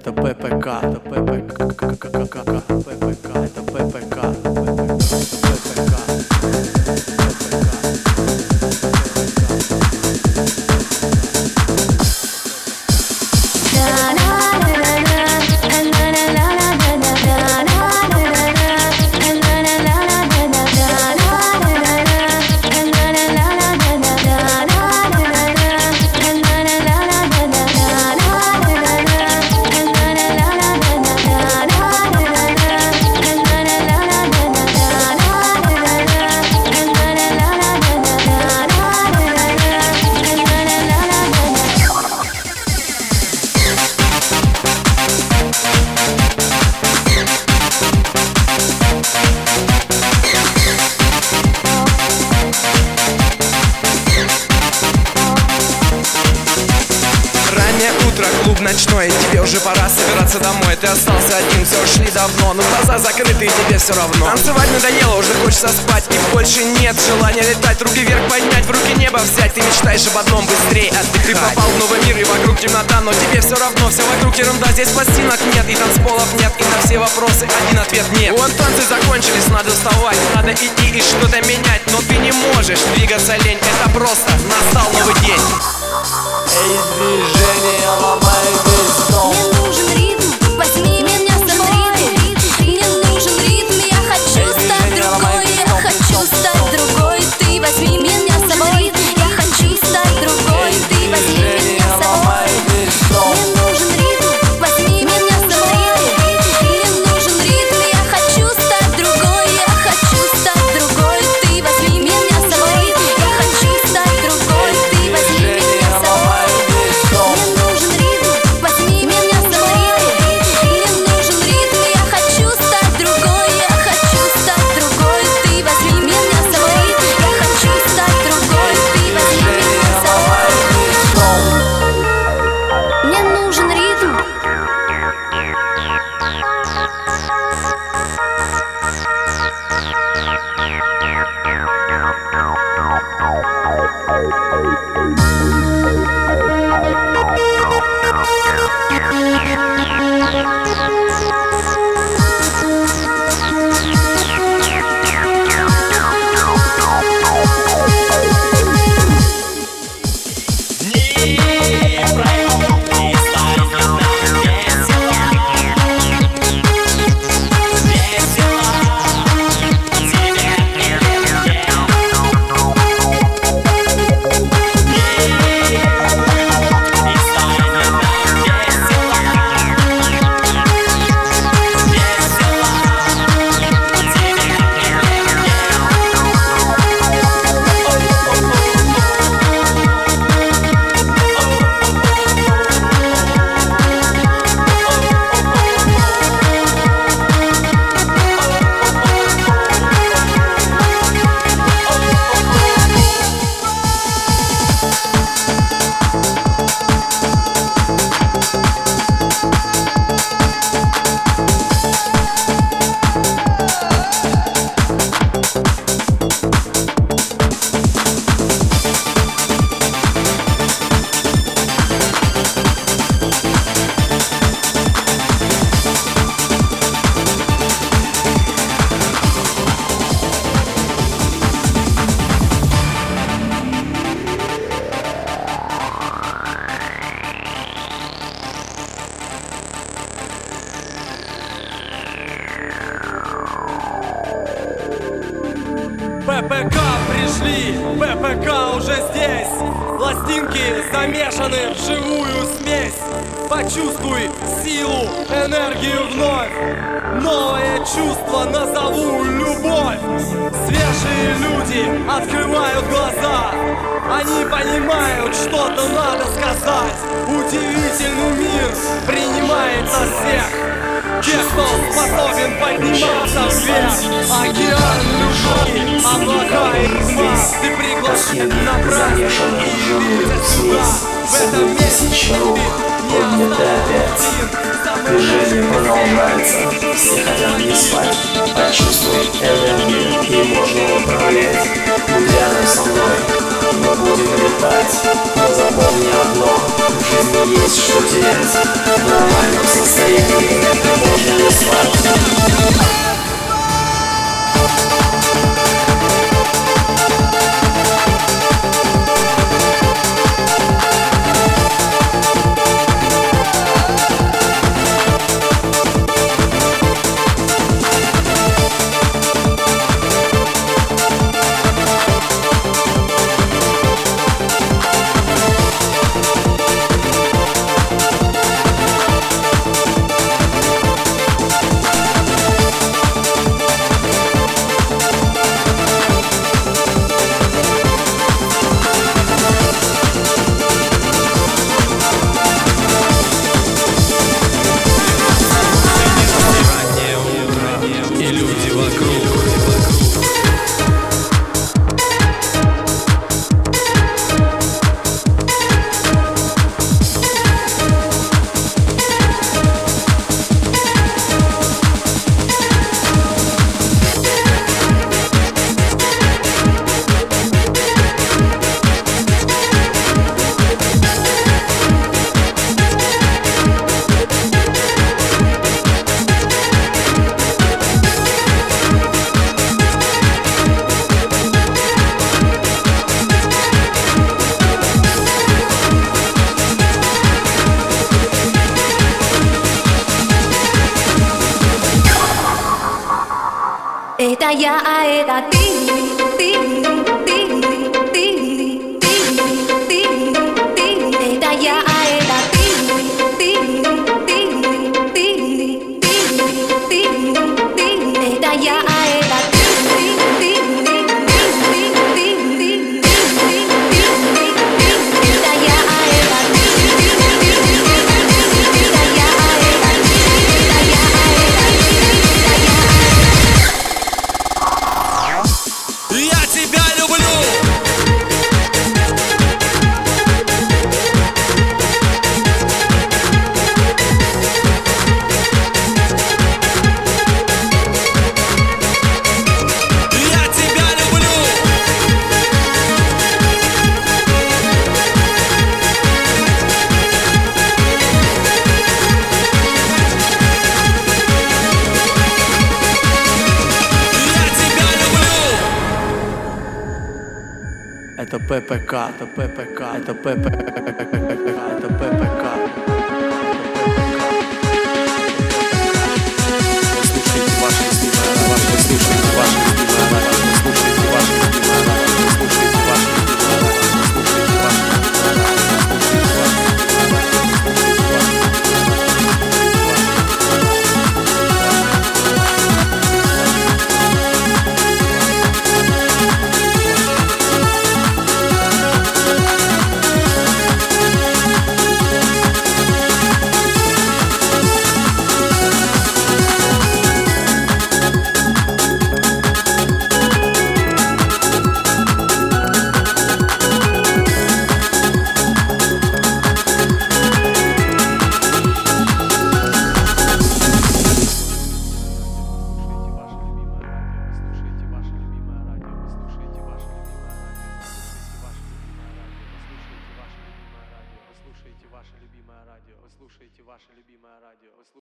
Это ППК, это ППК, это ночное, тебе уже пора собираться домой. Ты остался один, все ушли давно, но глаза закрыты и тебе все равно. Танцевать надоело, уже хочется спать, и больше нет желания летать. Руки вверх поднять, в руки небо взять. Ты мечтаешь об одном, быстрее отдыхать. Ты попал в новый мир и вокруг темнота, но тебе все равно, все вокруг ерунда. Здесь пластинок нет и танцполов нет, и на все вопросы один ответ нет. Вон танцы закончились, надо вставать, надо идти и что-то менять, но ты не можешь, двигаться лень. Это просто настал новый день. Эй, движение ломай весь дом. Мне нужен ритм, возьми меня с собой. Мне нужен ритм, я хочу стать другой. Я хочу стать другой, ты возьми меня с собой. Я хочу стать другой, ты возьми меня с собой. Мне нужен ритм, возьми меня с собой. Мне нужен ритм, я хочу стать другой. Я хочу стать другой, ты возьми меня с собой. Я хочу стать другой, ты возьми меня с собой. ППК пришли, ППК уже здесь. Пластинки замешаны в живую смесь. Почувствуй силу, энергию вновь. Новое чувство назову любовь. Свежие люди открывают глаза. Они понимают, что-то надо сказать. Удивительный мир принимает на всех. Те, кто способен подниматься вверх. Океан любви, облака и тьма. Ты приглашен на праздник и явиться сюда. В этом месте рух поднят опять. Движение продолжается, все хотят не спать. Почувствуй энергию, и можно управлять. Будь рядом со мной, будем летать. Но запомни одно, в жизни есть что терять. В нормальном состоянии можно не спать. Это я, а это ты, это я, а это ты, это я, а это это ППК, это ППК, это ППК, это ППК. Слушайте ваши слова, слушайте ваши слова, слушайте ваши слова, слушайте ваши слова, слушайте ваше любимое радио. Вы слушаете ваше любимое радио.